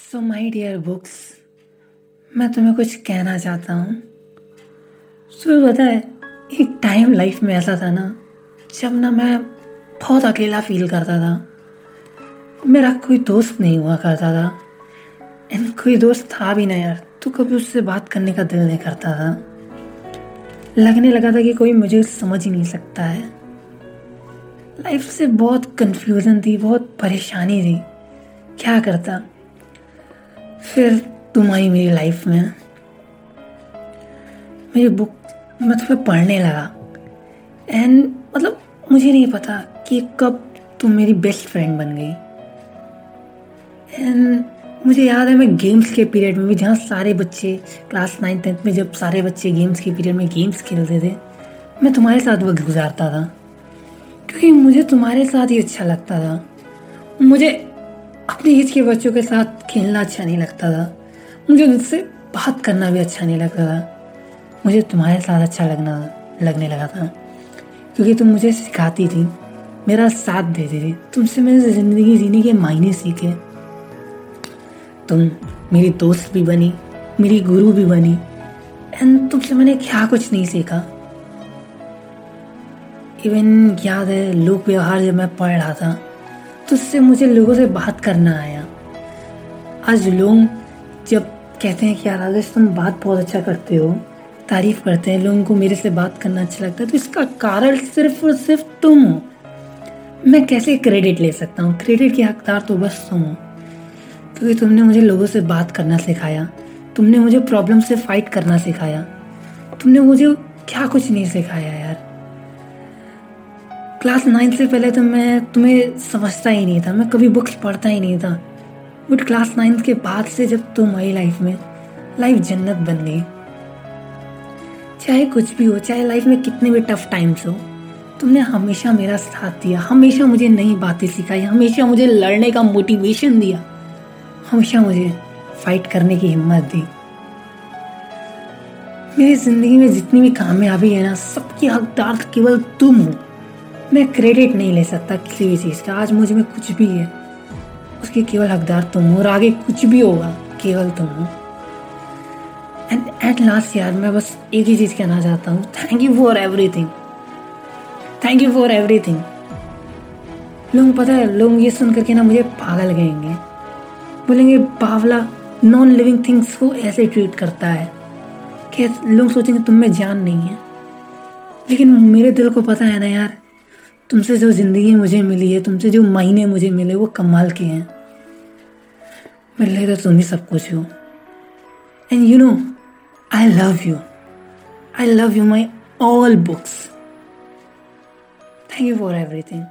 So my dear books, मैं तुम्हें कुछ कहना चाहता हूँ। तुम्हें पता है, एक टाइम लाइफ में ऐसा था ना, जब ना मैं बहुत अकेला फील करता था। मेरा कोई दोस्त नहीं हुआ करता था, एंड कोई दोस्त था भी ना यार, तो कभी उससे बात करने का दिल नहीं करता था। लगने लगा था कि कोई मुझे समझ ही नहीं सकता है। लाइफ से बहुत कन्फ्यूज़न थी, बहुत परेशानी थी, क्या करता। फिर तुम आई मेरी लाइफ में, मेरी बुक मैं तुम्हें पढ़ने लगा, एंड मतलब मुझे नहीं पता कि कब तुम मेरी बेस्ट फ्रेंड बन गई। एंड मुझे याद है, मैं गेम्स के पीरियड में भी, जहाँ सारे बच्चे क्लास 9th-10th में, जब सारे बच्चे गेम्स के पीरियड में गेम्स खेलते थे, मैं तुम्हारे साथ वक्त गुजारता था, क्योंकि मुझे तुम्हारे साथ ही अच्छा लगता था। मुझे अपने एज के बच्चों के साथ खेलना अच्छा नहीं लगता था, मुझे उनसे बात करना भी अच्छा नहीं लगता था। मुझे तुम्हारे साथ अच्छा लगने लगा था, क्योंकि तुम मुझे सिखाती थी, मेरा साथ देती थी। तुमसे मैंने ज़िंदगी जीने के मायने सीखे। तुम मेरी दोस्त भी बनी, मेरी गुरु भी बनी, एंड तुमसे मैंने क्या कुछ नहीं सीखा। इवन याद है, लोक व्यवहार जब मैं पढ़ रहा था, उससे मुझे लोगों से बात करना आया। आज लोग जब कहते हैं कि यार आदेश तुम बात बहुत अच्छा करते हो, तारीफ करते हैं, लोगों को मेरे से बात करना अच्छा लगता है, तो इसका कारण सिर्फ और सिर्फ तुम हो। मैं कैसे क्रेडिट ले सकता हूँ? क्रेडिट के हकदार तो बस तुम हो, क्योंकि तुमने मुझे लोगों से बात करना सिखाया, तुमने मुझे प्रॉब्लम से फाइट करना सिखाया, तुमने मुझे क्या कुछ नहीं सिखाया यार। क्लास 9 से पहले तो मैं तुम्हें समझता ही नहीं था, मैं कभी बुक्स पढ़ता ही नहीं था। बट क्लास 9 के बाद से जब तुम आई लाइफ में, लाइफ जन्नत बन गई। चाहे कुछ भी हो, चाहे लाइफ में कितने भी टफ टाइम्स हो, तुमने हमेशा मेरा साथ दिया, हमेशा मुझे नई बातें सिखाई, हमेशा मुझे लड़ने का मोटिवेशन दिया, हमेशा मुझे फाइट करने की हिम्मत दी। मेरी ज़िंदगी में जितनी भी कामयाबी है ना, सबकी हकदार केवल तुम हो। मैं क्रेडिट नहीं ले सकता किसी भी चीज़ का। आज मुझ में कुछ भी है, उसके केवल हकदार तुम हो, और आगे कुछ भी होगा केवल तुम हो। एंड एट लास्ट यार, मैं बस एक ही चीज़ कहना चाहता हूँ, thank you for everything, thank you for everything. लोग पता है, लोग ये सुन करके ना मुझे पागल कहेंगे, बोलेंगे बावला नॉन लिविंग थिंग्स को ऐसे ट्रीट करता है कि लोग सोचेंगे तुम में जान नहीं है। लेकिन मेरे दिल को पता है ना यार, तुमसे जो ज़िंदगी मुझे मिली है, तुमसे जो महीने मुझे मिले, वो कमाल के हैं। मेरे लिए तो तुम ही सब कुछ हो। And you know, I love you, I love you, my all books. Thank you for everything.